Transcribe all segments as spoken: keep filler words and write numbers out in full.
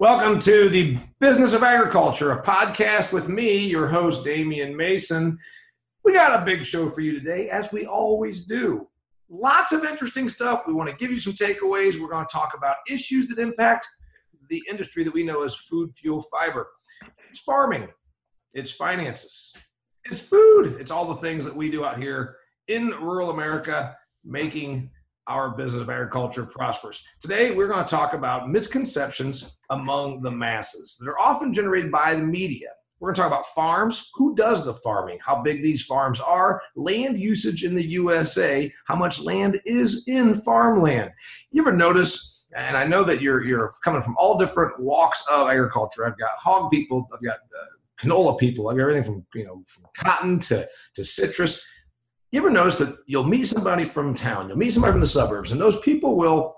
Welcome to the Business of Agriculture, a podcast with me, your host, Damian Mason. We got a big show for you today, as we always do. Lots of interesting stuff. We want to give you some takeaways. We're going to talk about issues that impact the industry that we know as food, fuel, fiber. It's farming. It's finances. It's food. It's all the things that we do out here in rural America, making our business of agriculture prosperous. Today, we're going to talk about misconceptions among the masses that are often generated by the media. We're going to talk about farms. Who does the farming? How big these farms are? Land usage in the U S A. How much land is in farmland? You ever notice, and I know that you're you're coming from all different walks of agriculture. I've got hog people. I've got uh, canola people. I've got everything from, you know, from cotton to, to citrus. You ever notice that you'll meet somebody from town, you'll meet somebody from the suburbs, and those people will,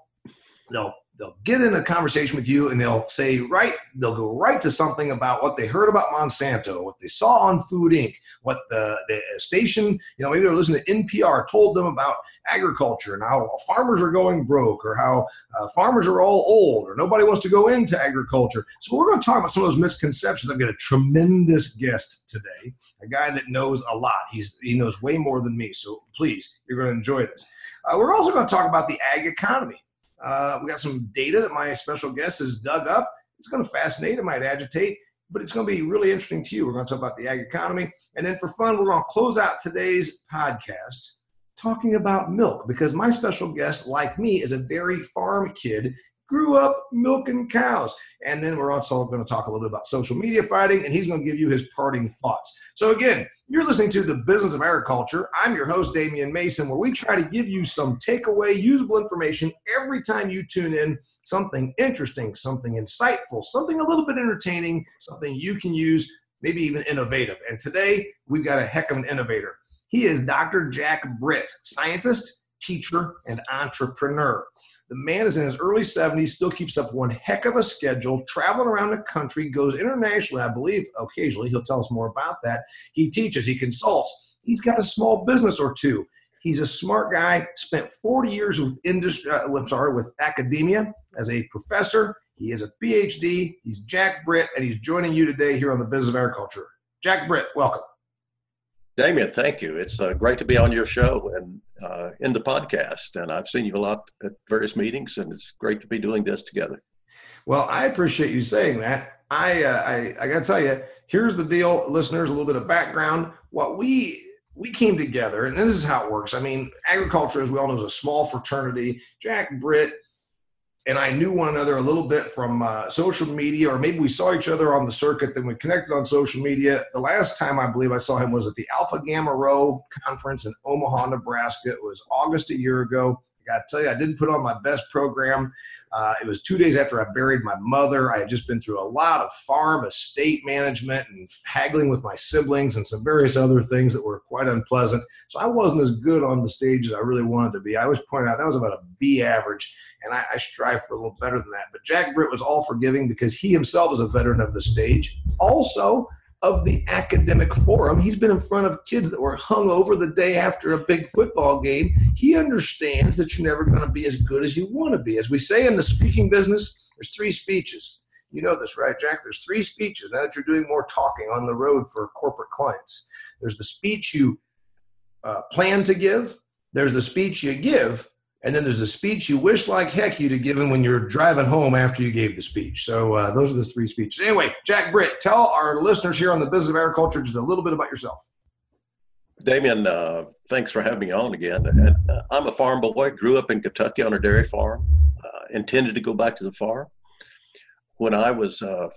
they'll they'll get in a conversation with you and they'll say, right, they'll go right to something about what they heard about Monsanto, what they saw on Food, Incorporated, what the, the station, you know, maybe they're listening to N P R, told them about agriculture and how farmers are going broke or how uh, farmers are all old or nobody wants to go into agriculture. So we're going to talk about some of those misconceptions. I've got a tremendous guest today, a guy that knows a lot. He's, he knows way more than me. So please, you're going to enjoy this. Uh, we're also going to talk about the ag economy. Uh, we got some data that my special guest has dug up. It's going to fascinate, it might agitate, but it's going to be really interesting to you. We're going to talk about the ag economy. And then for fun, we're going to close out today's podcast talking about milk, because my special guest, like me, is a dairy farm kid, grew up milking cows. And then we're also going to talk a little bit about social media fighting, and he's going to give you his parting thoughts. So again, you're listening to The Business of Agriculture. I'm your host, Damian Mason, where we try to give you some takeaway, usable information every time you tune in, something interesting, something insightful, something a little bit entertaining, something you can use, maybe even innovative. And today, we've got a heck of an innovator. He is Doctor Jack Britt, scientist, teacher, and entrepreneur. The man is in his early seventies, still keeps up one heck of a schedule, traveling around the country, goes internationally, I believe, occasionally. He'll tell us more about that. He teaches, he consults. He's got a small business or two. He's a smart guy, spent forty years with industry, uh, I'm sorry, with academia as a professor. He is a P H D. He's Jack Britt, and he's joining you today here on The Business of Agriculture. Jack Britt, welcome. Damian, thank you. It's uh, great to be on your show and uh, in the podcast. And I've seen you a lot at various meetings, and it's great to be doing this together. Well, I appreciate you saying that. I uh, I, I got to tell you, here's the deal, listeners, a little bit of background. What we we came together, and this is how it works. I mean, agriculture, as we all know, is a small fraternity. Jack Britt and I knew one another a little bit from uh, social media, or maybe we saw each other on the circuit, then we connected on social media. The last time I believe I saw him was at the Alpha Gamma Rho conference in Omaha, Nebraska. It was August a year ago. I got to tell you, I didn't put on my best program. Uh, it was two days after I buried my mother. I had just been through a lot of farm estate management and haggling with my siblings and some various other things that were quite unpleasant. So I wasn't as good on the stage as I really wanted to be. I always point out that was about a B average, and I, I strive for a little better than that. But Jack Britt was all forgiving because he himself is a veteran of the stage. Also, of the academic forum. He's been in front of kids that were hung over the day after a big football game. He understands that you're never going to be as good as you want to be. As we say in the speaking business, there's three speeches. You know this, right, Jack? There's three speeches now that you're doing more talking on the road for corporate clients. There's the speech you uh, plan to give. There's the speech you give. And then there's a speech you wish like heck you'd have given when you're driving home after you gave the speech. So uh, those are the three speeches. Anyway, Jack Britt, tell our listeners here on The Business of Agriculture just a little bit about yourself. Damian, uh, thanks for having me on again. And, uh, I'm a farm boy, grew up in Kentucky on a dairy farm, uh, intended to go back to the farm. When I was uh,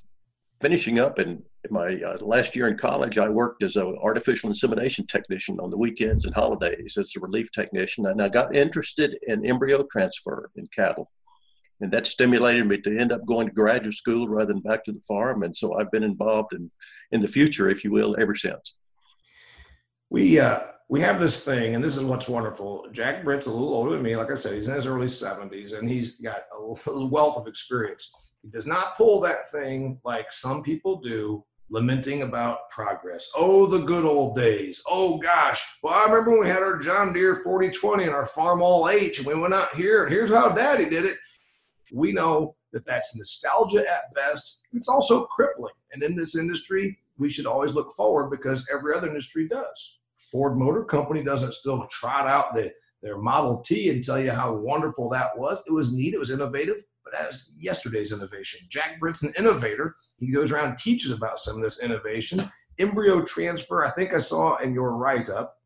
finishing up in my uh, last year in college, I worked as an artificial insemination technician on the weekends and holidays as a relief technician, and I got interested in embryo transfer in cattle, and that stimulated me to end up going to graduate school rather than back to the farm, and so I've been involved in, in the future, if you will, ever since. We uh, we have this thing, and this is what's wonderful. Jack Britt's a little older than me. Like I said, he's in his early seventies, and he's got a wealth of experience. He does not pull that thing like some people do, lamenting about progress. Oh, the good old days. Oh, gosh. Well, I remember when we had our John Deere forty twenty and our Farm All H, and we went out here, and here's how Daddy did it. We know that that's nostalgia at best. It's also crippling. And in this industry, we should always look forward because every other industry does. Ford Motor Company doesn't still trot out the, their Model T and tell you how wonderful that was. It was neat. It was innovative. But that was yesterday's innovation. Jack Britt's an innovator. He goes around and teaches about some of this innovation. Embryo transfer, I think I saw in your write-up.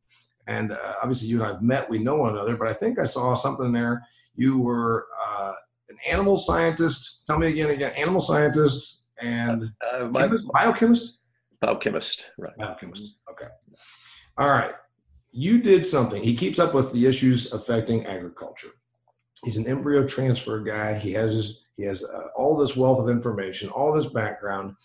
And uh, obviously you and I have met, we know one another, but I think I saw something there. You were uh, an animal scientist. Tell me again, again, animal scientist and uh, uh, chemist, my, biochemist? Biochemist, right. Biochemist, okay. All right, you did something. He keeps up with the issues affecting agriculture. He's an embryo transfer guy. He has, his, he has uh, all this wealth of information, all this background,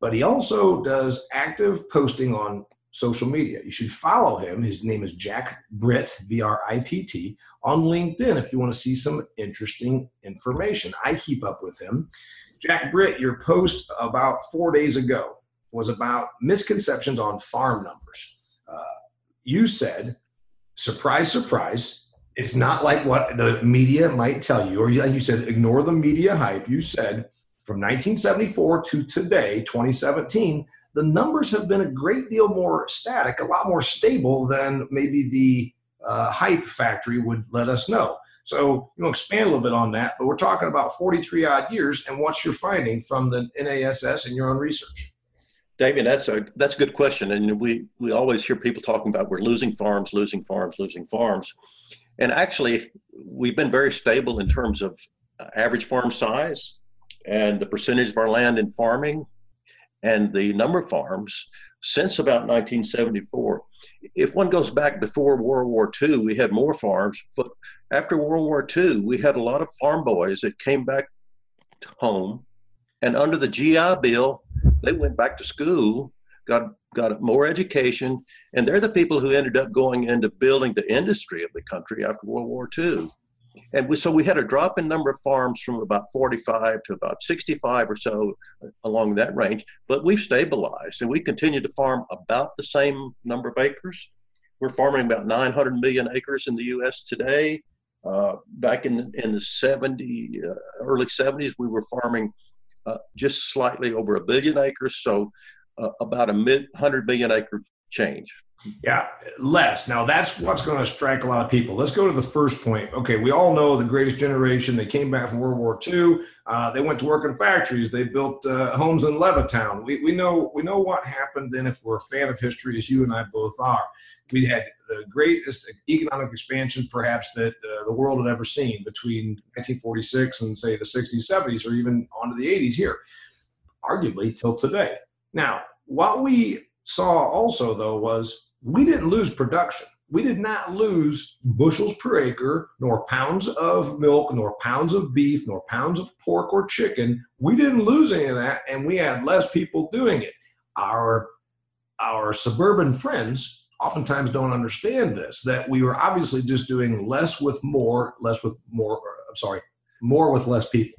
but he also does active posting on social media. You should follow him. His name is Jack Britt, B R I T T, on LinkedIn if you want to see some interesting information. I keep up with him. Jack Britt, your post about four days ago was about misconceptions on farm numbers. Uh, you said, surprise, surprise, it's not like what the media might tell you. Or you said, ignore the media hype. You said, from nineteen seventy-four to today, twenty seventeen, the numbers have been a great deal more static, a lot more stable than maybe the uh, hype factory would let us know. So you know, expand a little bit on that, but we're talking about forty-three odd years and what's your finding from the N A S S and your own research? Damian, that's a, that's a good question. And we, we always hear people talking about we're losing farms, losing farms, losing farms. And actually, we've been very stable in terms of average farm size and the percentage of our land in farming, and the number of farms since about nineteen seventy-four. If one goes back before World War Two, we had more farms, but after World War Two, we had a lot of farm boys that came back home, and under the G I Bill, they went back to school, got, got more education, and they're the people who ended up going into building the industry of the country after World War Two. And we, so we had a drop in number of farms from about forty-five to about sixty-five or so along that range, but we've stabilized and we continue to farm about the same number of acres. We're farming about nine hundred million acres in the U S today. Uh, back in, in the seventy, uh, early seventies, we were farming uh, just slightly over a billion acres, so uh, about a mid one hundred million acre change. Yeah, less. Now, that's what's going to strike a lot of people. Let's go to the first point. Okay, we all know the greatest generation. They came back from World War Two. Uh, they went to work in factories. They built uh, homes in Levittown. We, we, know, we know what happened then if we're a fan of history, as you and I both are. We had the greatest economic expansion perhaps that uh, the world had ever seen between nineteen forty-six and, say, the sixties, seventies, or even onto the eighties here, arguably till today. Now, what we saw also, though, was we didn't lose production. We did not lose bushels per acre, nor pounds of milk, nor pounds of beef, nor pounds of pork or chicken. We didn't lose any of that, and we had less people doing it. Our, our suburban friends oftentimes don't understand this, that we were obviously just doing less with more, less with more, or, I'm sorry, more with less people.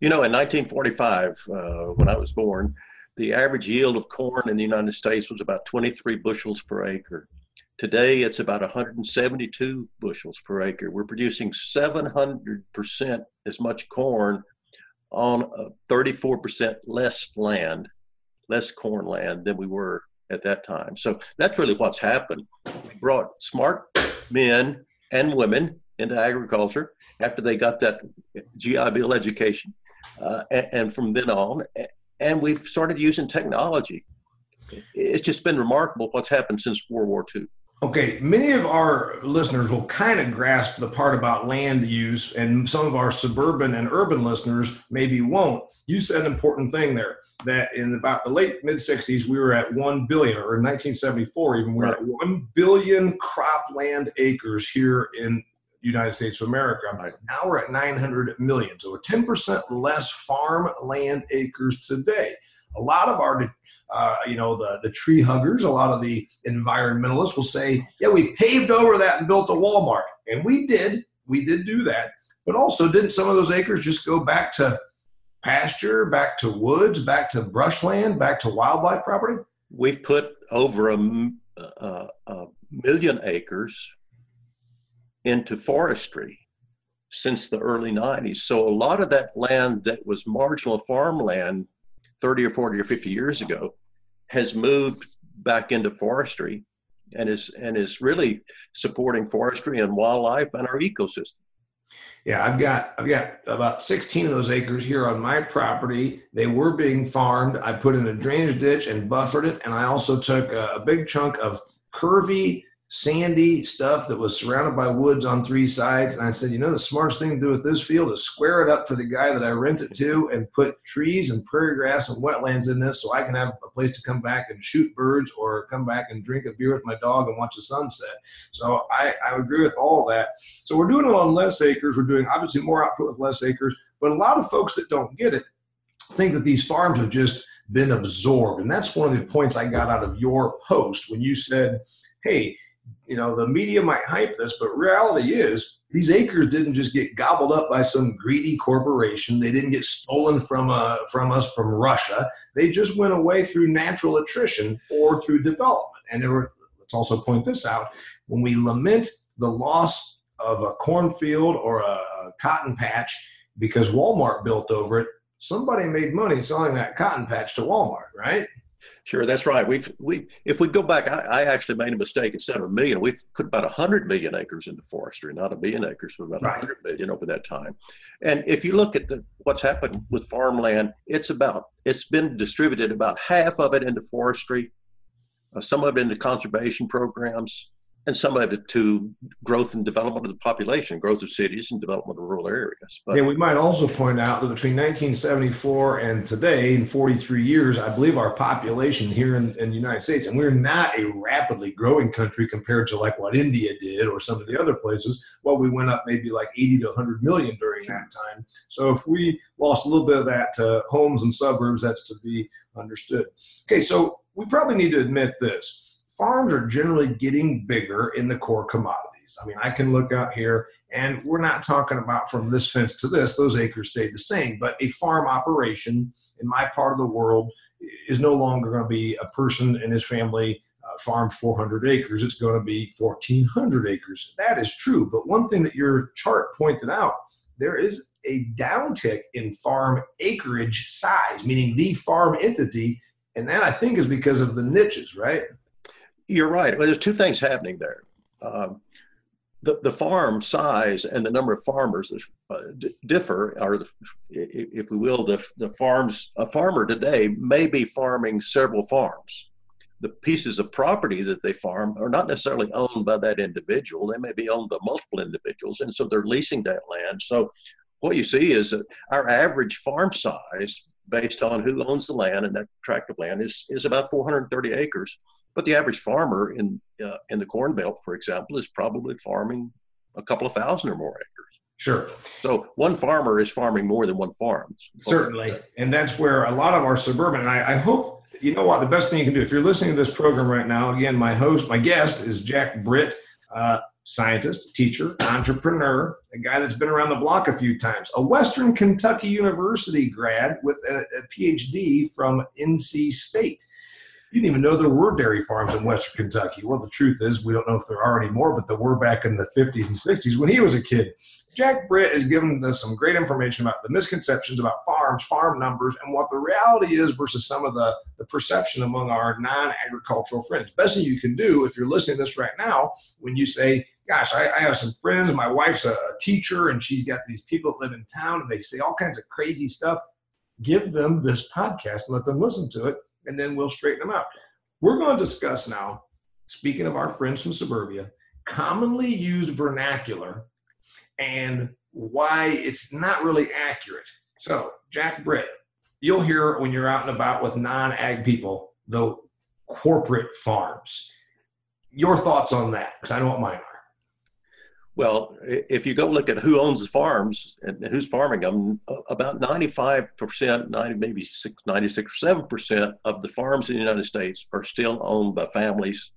You know, in nineteen forty-five, uh, when I was born, the average yield of corn in the United States was about twenty-three bushels per acre. Today, it's about one hundred seventy-two bushels per acre. We're producing seven hundred percent as much corn on thirty-four percent less land, less corn land than we were at that time. So that's really what's happened. We brought smart men and women into agriculture after they got that G I Bill education. Uh, and, and from then on, and we've started using technology. It's just been remarkable what's happened since World War Two. Okay, many of our listeners will kind of grasp the part about land use, and some of our suburban and urban listeners maybe won't. You said an important thing there, that in about the late mid-sixties, we were at one billion, or in nineteen seventy-four even, we were right at one billion cropland acres here in United States of America. Right. Now we're at nine hundred million. So we're ten percent less farm land acres today. A lot of our, uh, you know, the, the tree huggers, a lot of the environmentalists will say, yeah, we paved over that and built a Walmart. And we did, we did do that. But also, didn't some of those acres just go back to pasture, back to woods, back to brushland, back to wildlife property? We've put over a, a, a million acres into forestry since the early nineties. So a lot of that land that was marginal farmland thirty or forty or fifty years ago has moved back into forestry and is, and is really supporting forestry and wildlife and our ecosystem. Yeah, I've got, I've got about sixteen of those acres here on my property. They were being farmed. I put in a drainage ditch and buffered it. And I also took a, a big chunk of curvy, sandy stuff that was surrounded by woods on three sides. And I said, you know, the smartest thing to do with this field is square it up for the guy that I rent it to and put trees and prairie grass and wetlands in this so I can have a place to come back and shoot birds or come back and drink a beer with my dog and watch the sunset. So I, I agree with all that. So we're doing it on less acres. We're doing obviously more output with less acres, but a lot of folks that don't get it think that these farms have just been absorbed. And that's one of the points I got out of your post when you said, hey, you know, the media might hype this, but reality is these acres didn't just get gobbled up by some greedy corporation. They didn't get stolen from, uh, from us from Russia. They just went away through natural attrition or through development. And there were, let's also point this out, when we lament the loss of a cornfield or a cotton patch because Walmart built over it, somebody made money selling that cotton patch to Walmart, right? Sure, that's right. We've, we if we go back, I, I actually made a mistake. Instead of a million, we've put about one hundred million acres into forestry, not a billion acres, but about right. one hundred million over that time. And if you look at the, what's happened with farmland, it's about, it's been distributed about half of it into forestry, uh, some of it into conservation programs, and some of it to growth and development of the population, growth of cities and development of rural areas. But yeah, we might also point out that between nineteen seventy-four and today, in forty-three years, I believe our population here in, in the United States, and we're not a rapidly growing country compared to like what India did or some of the other places. Well, we went up maybe like eighty to one hundred million during that time. So if we lost a little bit of that to homes and suburbs, that's to be understood. Okay, so we probably need to admit this. Farms are generally getting bigger in the core commodities. I mean, I can look out here, and we're not talking about from this fence to this. Those acres stay the same. But a farm operation in my part of the world is no longer going to be a person and his family uh, farm four hundred acres. It's going to be fourteen hundred acres. That is true. But one thing that your chart pointed out, there is a downtick in farm acreage size, meaning the farm entity. And that, I think, is because of the niches, right? You're right. Well, there's two things happening there. Um, the, the farm size and the number of farmers uh, d differ, or the, if we will, the, the farms, a farmer today may be farming several farms. The pieces of property that they farm are not necessarily owned by that individual. They may be owned by multiple individuals, and so they're leasing that land. So what you see is that our average farm size, based on who owns the land and that tract of land, is, is about four hundred thirty acres. But the average farmer in uh, in the Corn Belt, for example, is probably farming a couple of thousand or more acres. Sure. So one farmer is farming more than one farm. Certainly. And that's where a lot of our suburban, and I, I hope, you know what, the best thing you can do, if you're listening to this program right now, again, my host, my guest is Jack Britt, uh, scientist, teacher, entrepreneur, a guy that's been around the block a few times, a Western Kentucky University grad with a, a PhD from N C State. You didn't even know there were dairy farms in Western Kentucky. Well, the truth is we don't know if there are anymore, but there were back in the fifties and sixties when he was a kid. Jack Britt has given us some great information about the misconceptions about farms, farm numbers, and what the reality is versus some of the, the perception among our non-agricultural friends. Best thing you can do if you're listening to this right now, when you say, gosh, I, I have some friends, my wife's a teacher, and she's got these people that live in town, and they say all kinds of crazy stuff, give them this podcast and let them listen to it. And then we'll straighten them out. We're going to discuss now, speaking of our friends from suburbia, commonly used vernacular and why it's not really accurate. So, Jack Britt, you'll hear when you're out and about with non-ag people, the corporate farms. Your thoughts on that, because I know what mine are. Well, if you go look at who owns the farms and who's farming them, about ninety-five percent, ninety, maybe ninety-six or seven percent of the farms in the United States are still owned by families,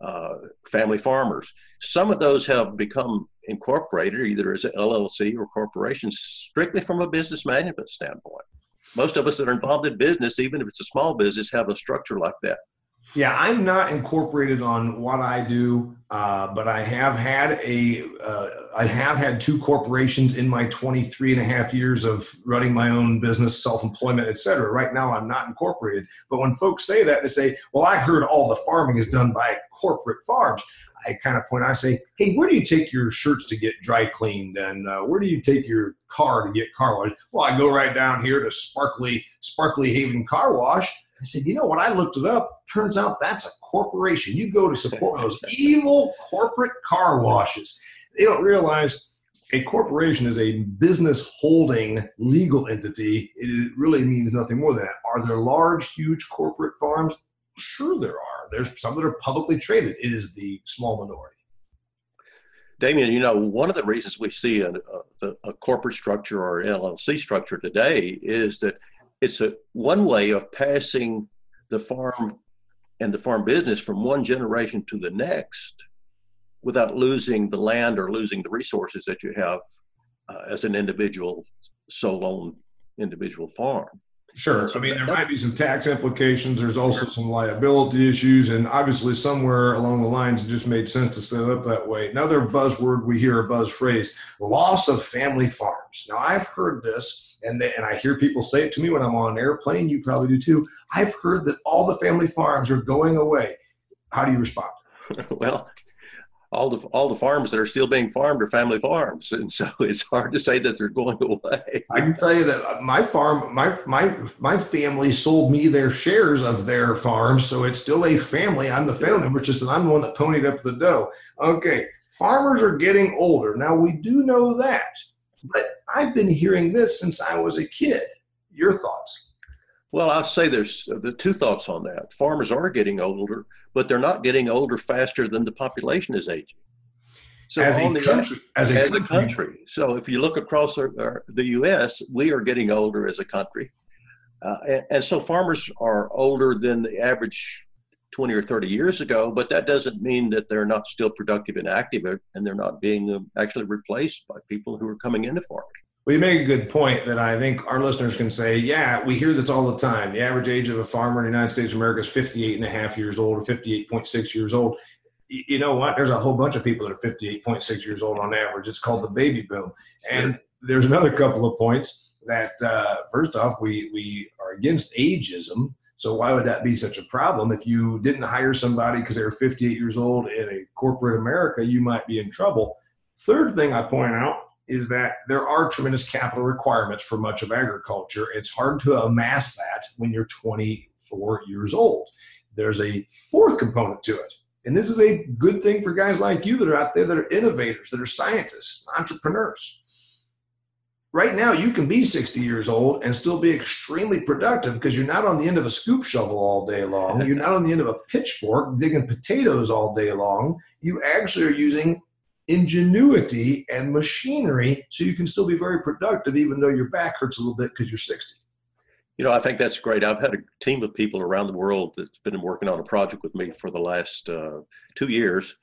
uh, family farmers. Some of those have become incorporated either as an L L C or corporations strictly from a business management standpoint. Most of us that are involved in business, even if it's a small business, have a structure like that. Yeah, I'm not incorporated on what I do, uh, but I have had a uh, I have had two corporations in my twenty-three and a half years of running my own business, self-employment, et cetera. Right now, I'm not incorporated. But when folks say that, they say, well, I heard all the farming is done by corporate farms. I kind of point out, I say, hey, where do you take your shirts to get dry cleaned? And uh, where do you take your car to get car washed? Well, I go right down here to Sparkly, Sparkly Haven Car Wash. I said, you know, when I looked it up, turns out that's a corporation. You go to support those evil corporate car washes. They don't realize a corporation is a business holding legal entity. It really means nothing more than that. Are there large, huge corporate farms? Sure there are. There's some that are publicly traded. It is the small minority. Damian, you know, one of the reasons we see a, a, a corporate structure or L L C structure today is that it's a one way of passing the farm and the farm business from one generation to the next without losing the land or losing the resources that you have uh, as an individual, sole-owned individual farm. Sure. I mean, there might be some tax implications. There's also some liability issues. And obviously somewhere along the lines, it just made sense to set it up that way. Another buzzword we hear, a buzz phrase, loss of family farms. Now, I've heard this, and, they, and I hear people say it to me when I'm on an airplane. You probably do too. I've heard that all the family farms are going away. How do you respond? Well, all the all the farms that are still being farmed are family farms, and so it's hard to say that they're going away. I can tell you that my farm, my my my family sold me their shares of their farm, so it's still a family. I'm the family member, just that I'm the one that ponied up the dough. Okay, farmers are getting older. Now we do know that, but I've been hearing this since I was a kid. Your thoughts? Well, I say there's the two thoughts on that. Farmers are getting older, but they're not getting older faster than the population is aging. So as a country, as a country. So if you look across our, our, the U S, we are getting older as a country. Uh, and, and so farmers are older than the average twenty or thirty years ago, but that doesn't mean that they're not still productive and active, and they're not being actually replaced by people who are coming into farming. Well, you make a good point that I think our listeners can say, yeah, we hear this all the time. The average age of a farmer in the United States of America is fifty-eight and a half years old or fifty-eight point six years old. You know what? There's a whole bunch of people that are fifty-eight point six years old on average. It's called the baby boom. And there's another couple of points that, uh, first off, we, we are against ageism. So why would that be such a problem? If you didn't hire somebody because they were fifty-eight years old in a corporate America, you might be in trouble. Third thing I point out is that there are tremendous capital requirements for much of agriculture. It's hard to amass that when you're twenty-four years old. There's a fourth component to it. And this is a good thing for guys like you that are out there that are innovators, that are scientists, entrepreneurs. Right now, you can be sixty years old and still be extremely productive because you're not on the end of a scoop shovel all day long. You're not on the end of a pitchfork digging potatoes all day long. You actually are using ingenuity and machinery, so you can still be very productive even though your back hurts a little bit because you're sixty. You know, I think that's great. I've had a team of people around the world that's been working on a project with me for the last uh, two years,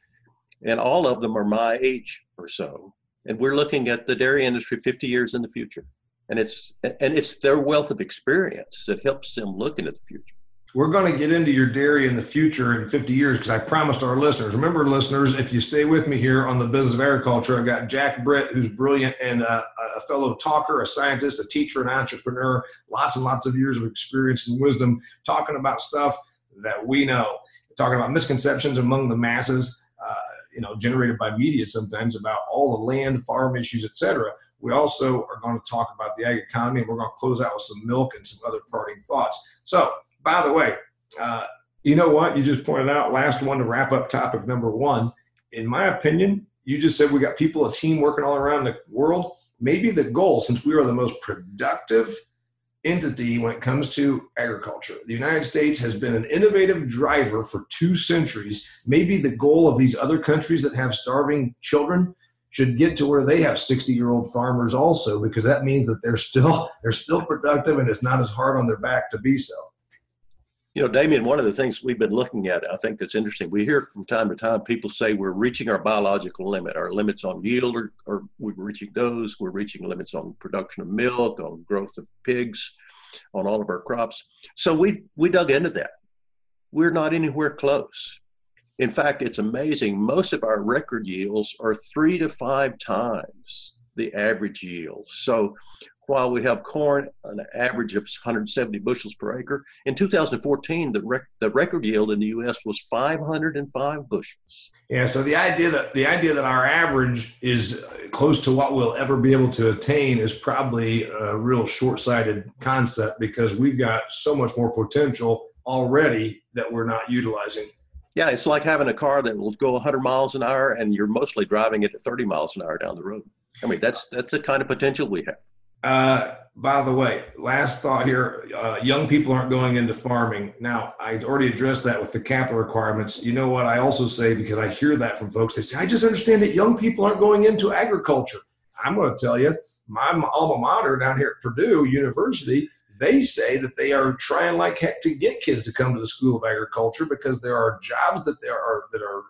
and all of them are my age or so. And we're looking at the dairy industry fifty years in the future. And it's, and it's their wealth of experience that helps them look into the future. We're going to get into your dairy in the future in fifty years because I promised our listeners. Remember, listeners, if you stay with me here on The Business of Agriculture, I've got Jack Britt, who's brilliant and a, a fellow talker, a scientist, a teacher, an entrepreneur, lots and lots of years of experience and wisdom talking about stuff that we know, talking about misconceptions among the masses, uh, you know, generated by media sometimes about all the land, farm issues, et cetera. We also are going to talk about the ag economy, and we're going to close out with some milk and some other parting thoughts. So, by the way, uh, you know what? You just pointed out last one to wrap up topic number one. In my opinion, you just said we got people, a team working all around the world. Maybe the goal, since we are the most productive entity when it comes to agriculture, the United States has been an innovative driver for two centuries. Maybe the goal of these other countries that have starving children should get to where they have sixty-year-old farmers also, because that means that they're still they're still productive and it's not as hard on their back to be so. You know, Damian, one of the things we've been looking at, I think that's interesting. We hear from time to time people say we're reaching our biological limit, our limits on yield, or, or we're reaching those, we're reaching limits on production of milk, on growth of pigs, on all of our crops. So we we dug into that. we're not anywhere close. In fact, it's amazing. Most of our record yields are three to five times the average yield. So while we have corn, an average of one hundred seventy bushels per acre, in two thousand fourteen, the, rec- the record yield in the U S was five hundred five bushels. Yeah, so the idea that the idea that our average is close to what we'll ever be able to attain is probably a real short-sighted concept, because we've got so much more potential already that we're not utilizing. Yeah, it's like having a car that will go one hundred miles an hour and you're mostly driving it at thirty miles an hour down the road. I mean, that's that's the kind of potential we have. Uh, by the way, last thought here, uh, young people aren't going into farming. Now, I already addressed that with the capital requirements. You know what I also say, because I hear that from folks, they say, I just understand that young people aren't going into agriculture. I'm going to tell you, my alma mater down here at Purdue University, they say that they are trying like heck to get kids to come to the School of Agriculture, because there are jobs that there are that are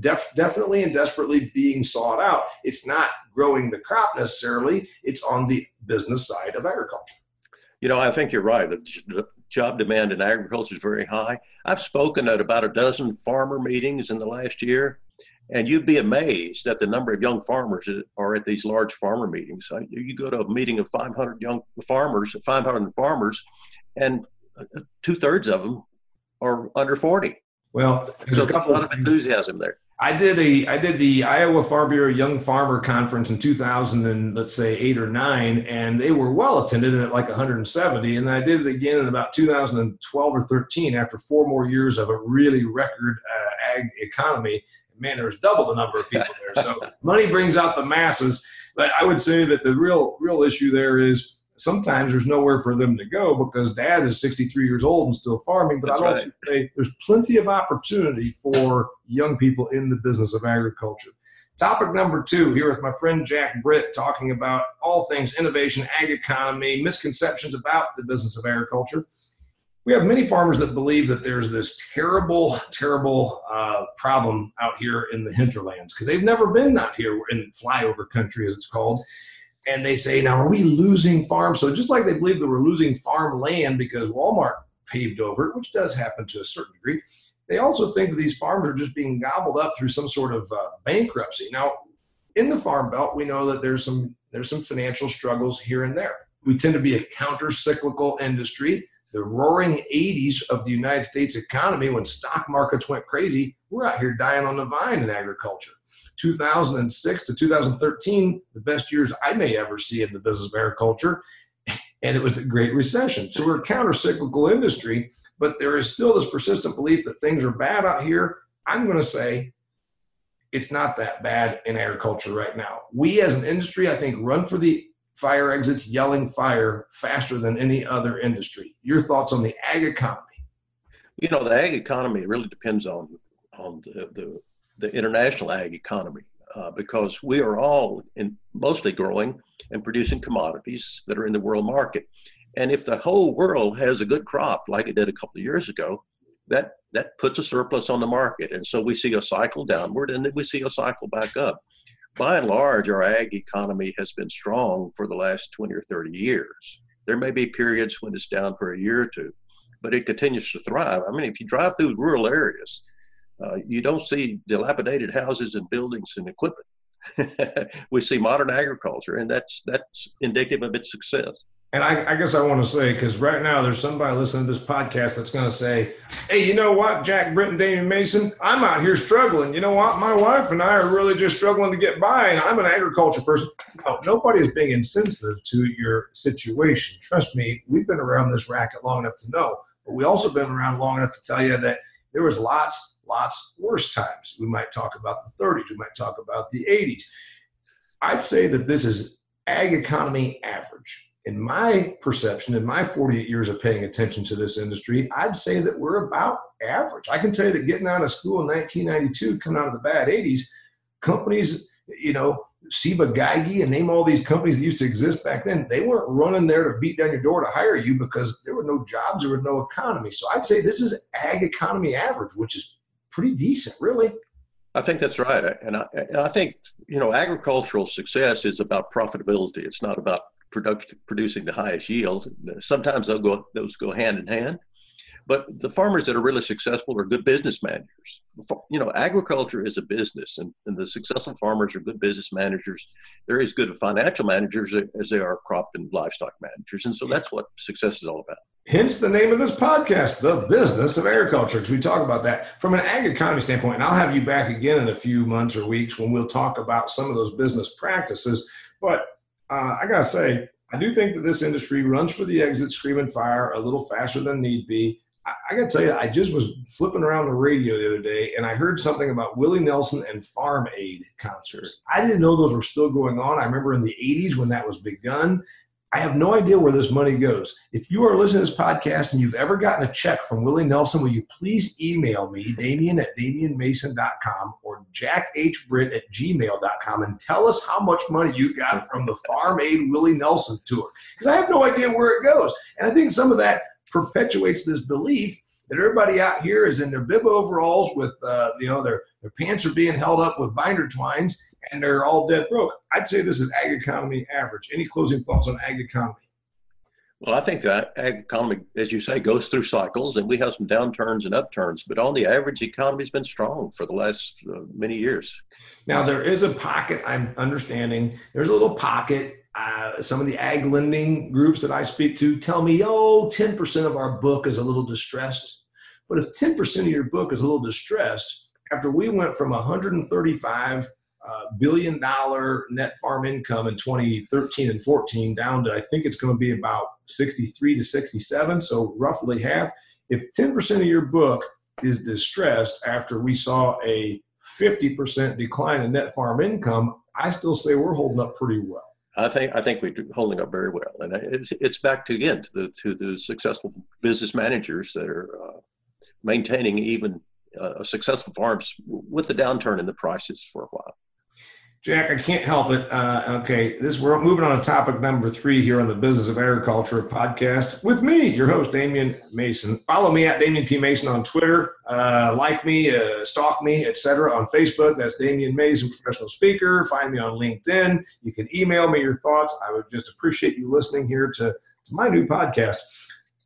def- definitely and desperately being sought out. It's not growing the crop necessarily. It's on the business side of agriculture. You know, I think you're right. The job demand in agriculture is very high. I've spoken at about a dozen farmer meetings in the last year, and you'd be amazed at the number of young farmers that are at these large farmer meetings. You go to a meeting of five hundred young farmers, five hundred farmers, and two-thirds of them are under forty. Well, there's so a, couple there's a lot of enthusiasm there. I did a I did the Iowa Farm Bureau Young Farmer Conference in two thousand and let's say eight or nine, and they were well attended at like one hundred seventy. And then I did it again in about two thousand twelve or thirteen after four more years of a really record uh, ag economy. Man, there was double the number of people there. So money brings out the masses. But I would say that the real real issue there is sometimes there's nowhere for them to go because dad is sixty-three years old and still farming. But I'd right. also say there's plenty of opportunity for young people in the business of agriculture. Topic number two, here with my friend Jack Britt, talking about all things innovation, ag economy, misconceptions about the business of agriculture. We have many farmers that believe that there's this terrible, terrible uh, problem out here in the hinterlands because they've never been out here in flyover country, as it's called. And they say, now, are we losing farms? So just like they believe that we're losing farmland because Walmart paved over it, which does happen to a certain degree, they also think that these farms are just being gobbled up through some sort of uh, bankruptcy. Now, in the Farm Belt, we know that there's some there's some financial struggles here and there. We tend to be a counter-cyclical industry. The roaring eighties of the United States economy, when stock markets went crazy, we're out here dying on the vine in agriculture. two thousand six to two thousand thirteen, the best years I may ever see in the business of agriculture, and it was the Great Recession. So we're a counter-cyclical industry, but there is still this persistent belief that things are bad out here. I'm going to say it's not that bad in agriculture right now. We as an industry, I think, run for the fire exits, yelling fire faster than any other industry. Your thoughts on the ag economy? You know, the ag economy really depends on on the the, the international ag economy uh, because we are all in mostly growing and producing commodities that are in the world market. And if the whole world has a good crop like it did a couple of years ago, that that puts a surplus on the market. And so we see a cycle downward and then we see a cycle back up. By and large, our ag economy has been strong for the last twenty or thirty years. There may be periods when it's down for a year or two, but it continues to thrive. I mean, if you drive through rural areas, uh, you don't see dilapidated houses and buildings and equipment. We see modern agriculture, and that's that's indicative of its success. And I, I guess I want to say, because right now there's somebody listening to this podcast that's going to say, hey, you know what, Jack Britt and Damian Mason, I'm out here struggling. You know what? My wife and I are really just struggling to get by, and I'm an agriculture person. No, nobody is being insensitive to your situation. Trust me, we've been around this racket long enough to know, but we also been around long enough to tell you that there was lots, lots worse times. We might talk about the thirties. We might talk about the eighties. I'd say that this is ag economy average. In my perception, in my forty-eight years of paying attention to this industry, I'd say that we're about average. I can tell you that getting out of school in nineteen ninety-two, coming out of the bad eighties, companies, you know, Ciba-Geigy and name all these companies that used to exist back then, they weren't running there to beat down your door to hire you because there were no jobs, there was no economy. So I'd say this is ag economy average, which is pretty decent, really. I think that's right. And I, and I think, you know, agricultural success is about profitability. It's not about Product, producing the highest yield. Sometimes they'll go, those go hand in hand. But the farmers that are really successful are good business managers. You know, agriculture is a business, and, and the successful farmers are good business managers. They're as good financial managers as they are crop and livestock managers. And so that's what success is all about. Hence the name of this podcast, The Business of Agriculture, because we talk about that from an ag economy standpoint. And I'll have you back again in a few months or weeks when we'll talk about some of those business practices. But uh, I got to say, I do think that this industry runs for the exit, screaming fire, a little faster than need be. I got to tell you, I just was flipping around the radio the other day, and I heard something about Willie Nelson and Farm Aid concerts. I didn't know those were still going on. I remember in the eighties when that was begun. I have no idea where this money goes. If you are listening to this podcast and you've ever gotten a check from Willie Nelson, will you please email me, Damian at damian mason dot com or jackhbritt at gmail dot com, and tell us how much money you got from the Farm Aid Willie Nelson tour, because I have no idea where it goes. And I think some of that perpetuates this belief that everybody out here is in their bib overalls with, uh, you know, their, their pants are being held up with binder twines and they're all dead broke. I'd say this is ag economy average. Any closing thoughts on ag economy? Well, I think that ag economy, as you say, goes through cycles, and we have some downturns and upturns, but on the average, the economy has been strong for the last uh, many years. Now, there is a pocket, I'm understanding. There's a little pocket. Uh, some of the ag lending groups that I speak to tell me, oh, ten percent of our book is a little distressed. But if ten percent of your book is a little distressed, after we went from one hundred thirty-five billion dollars net farm income in twenty thirteen and fourteen down to, I think it's going to be about sixty-three to sixty-seven, so roughly half. If ten percent of your book is distressed after we saw a fifty percent decline in net farm income, I still say we're holding up pretty well. I think I think we're holding up very well, and it's, it's back to again to the to the successful business managers that are uh, maintaining even uh, successful farms with the downturn in the prices for a while. Jack, I can't help it. Uh, okay, this we're moving on to topic number three here on the Business of Agriculture podcast with me, your host Damian Mason. Follow me at Damian P Mason on Twitter. Uh, like me, uh, stalk me, et cetera. On Facebook, that's Damian Mason, professional speaker. Find me on LinkedIn. You can email me your thoughts. I would just appreciate you listening here to, to my new podcast.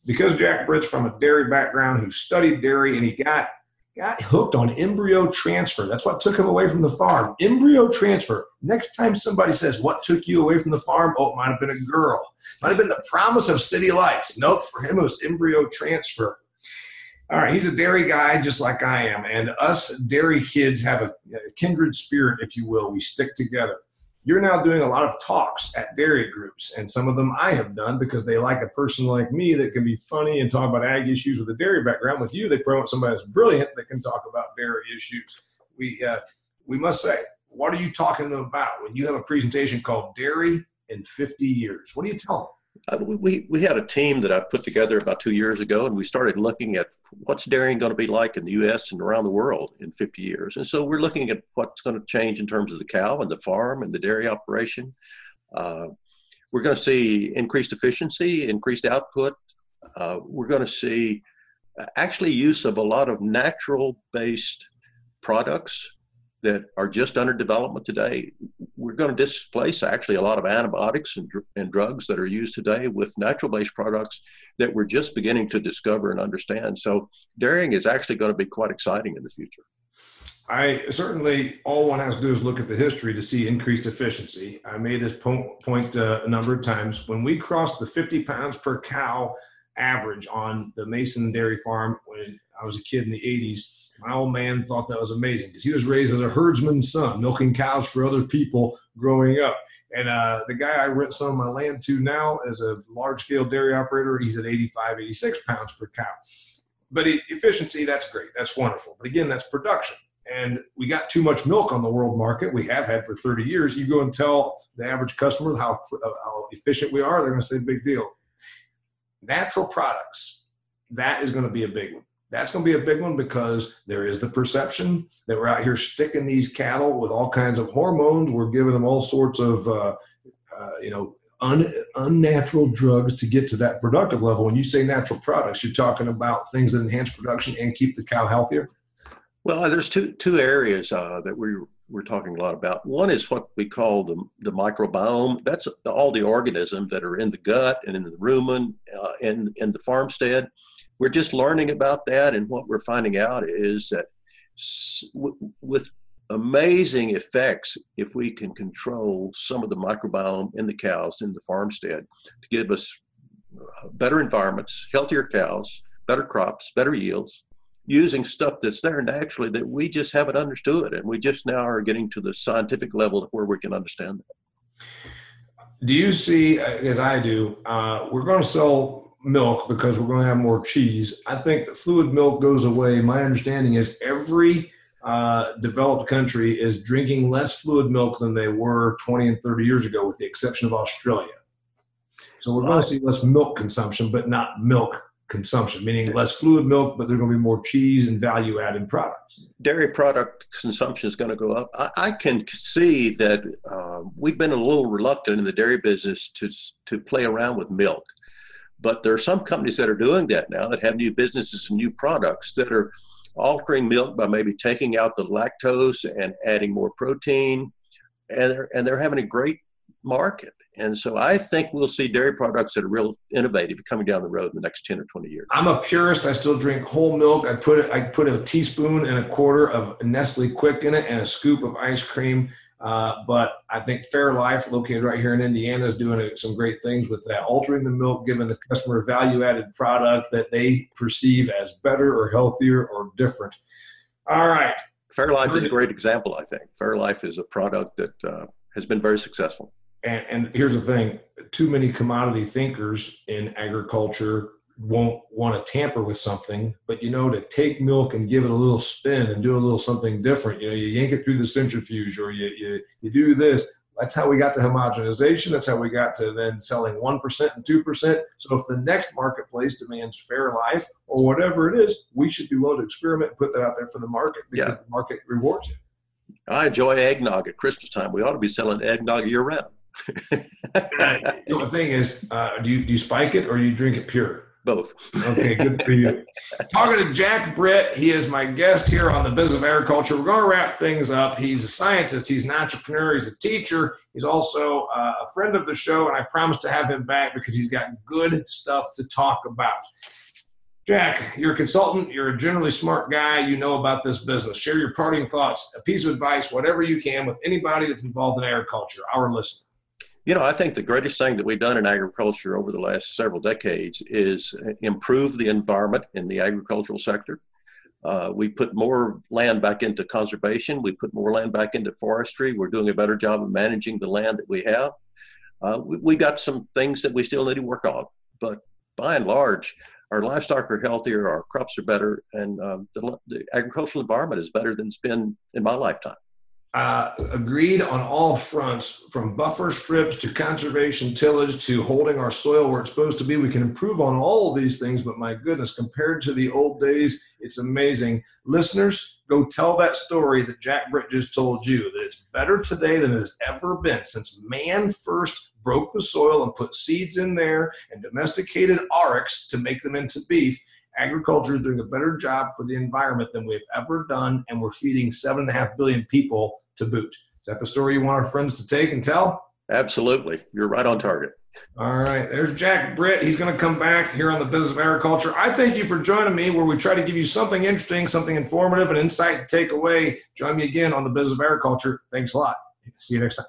Because Jack Britt's from a dairy background, who studied dairy, and he got got hooked on embryo transfer. That's what took him away from the farm. Embryo transfer. Next time somebody says, what took you away from the farm? Oh, it might have been a girl. Might have been the promise of city lights. Nope, for him it was embryo transfer. All right, he's a dairy guy just like I am, and us dairy kids have a kindred spirit, if you will. We stick together. You're now doing a lot of talks at dairy groups, and some of them I have done because they like a person like me that can be funny and talk about ag issues with a dairy background. With you, they promote somebody that's brilliant that can talk about dairy issues. We, uh, we must say, what are you talking about when you have a presentation called Dairy in fifty years? What do you tell them? I, we, we had a team that I put together about two years ago, and we started looking at what's dairying going to be like in the U S and around the world in fifty years. And so we're looking at what's going to change in terms of the cow and the farm and the dairy operation. Uh, we're going to see increased efficiency, increased output. Uh, we're going to see actually use of a lot of natural-based products that are just under development today. We're going to displace actually a lot of antibiotics and, dr- and drugs that are used today with natural-based products that we're just beginning to discover and understand. So dairying is actually going to be quite exciting in the future. I certainly, all one has to do is look at the history to see increased efficiency. I made this po- point uh, a number of times. When we crossed the fifty pounds per cow average on the Mason Dairy Farm when I was a kid in the eighties, my old man thought that was amazing because he was raised as a herdsman's son, milking cows for other people growing up. And uh, the guy I rent some of my land to now is a large-scale dairy operator. He's at eighty-five, eighty-six pounds per cow. But efficiency, that's great. That's wonderful. But, again, that's production. And we got too much milk on the world market. We have had for thirty years. You go and tell the average customer how, how efficient we are, they're going to say big deal. Natural products, that is going to be a big one. That's going to be a big one because there is the perception that we're out here sticking these cattle with all kinds of hormones. We're giving them all sorts of, uh, uh, you know, un- unnatural drugs to get to that productive level. When you say natural products, you're talking about things that enhance production and keep the cow healthier? Well, there's two two areas uh, that we we're talking a lot about. One is what we call the, the microbiome. That's all the organisms that are in the gut and in the rumen uh, and in the farmstead. we're just learning about that, and what we're finding out is that with amazing effects, if we can control some of the microbiome in the cows, in the farmstead, to give us better environments, healthier cows, better crops, better yields, using stuff that's there naturally that we just haven't understood. And we just now are getting to the scientific level where we can understand that. Do you see, as I do, uh, we're going to sell milk because we're going to have more cheese. I think that fluid milk goes away. My understanding is every uh, developed country is drinking less fluid milk than they were twenty and thirty years ago, with the exception of Australia. So we're going to see less milk consumption, but not milk consumption, meaning less fluid milk, but there's going to be more cheese and value-added products. Dairy product consumption is going to go up. I, I can see that uh, we've been a little reluctant in the dairy business to, to play around with milk. But there are some companies that are doing that now, that have new businesses and new products that are altering milk by maybe taking out the lactose and adding more protein. And they're, and they're having a great market. And so I think we'll see dairy products that are real innovative coming down the road in the next ten or twenty years. I'm a purist. I still drink whole milk. I put I put a teaspoon and a quarter of Nestle Quick in it and a scoop of ice cream. Uh, but I think Fairlife, located right here in Indiana, is doing some great things with that, altering the milk, giving the customer value-added product that they perceive as better or healthier or different. All right. Fairlife is a great example, I think. Fairlife is a product that uh, has been very successful. And, and here's the thing, too many commodity thinkers in agriculture won't want to tamper with something, but, you know, to take milk and give it a little spin and do a little something different, you know, you yank it through the centrifuge, or you, you, you do this. That's how we got to homogenization. That's how we got to then selling one percent and two percent. So if the next marketplace demands Fairlife or whatever it is, we should be willing to experiment and put that out there for the market, because yeah. the market rewards it. I enjoy eggnog at Christmas time. We ought to be selling eggnog year round. The thing is, uh, do you do you spike it, or do you drink it pure? Both. Okay, good for you. Talking to Jack Britt, he is my guest here on the Business of Agriculture. We're going to wrap things up. He's a scientist. He's an entrepreneur. He's a teacher. He's also uh, a friend of the show, and I promise to have him back because he's got good stuff to talk about. Jack, you're a consultant. You're a generally smart guy. You know about this business. Share your parting thoughts, a piece of advice, whatever you can, with anybody that's involved in agriculture, our listener. You know, I think the greatest thing that we've done in agriculture over the last several decades is improve the environment in the agricultural sector. Uh, we put more land back into conservation. We put more land back into forestry. We're doing a better job of managing the land that we have. Uh, we, we got some things that we still need to work on, but by and large, our livestock are healthier, our crops are better, and um, the, the agricultural environment is better than it's been in my lifetime. Uh, agreed on all fronts, from buffer strips to conservation tillage to holding our soil where it's supposed to be. We can improve on all of these things, but my goodness, compared to the old days, it's amazing. Listeners, go tell that story that Jack Britt just told you, that it's better today than it has ever been since man first broke the soil and put seeds in there and domesticated aurochs to make them into beef. Agriculture is doing a better job for the environment than we've ever done, and we're feeding seven and a half billion people to boot. Is that the story you want our friends to take and tell? Absolutely. You're right on target. All right. There's Jack Britt. He's going to come back here on the Business of Agriculture. I thank you for joining me, where we try to give you something interesting, something informative, and insight to take away. Join me again on the Business of Agriculture. Thanks a lot. See you next time.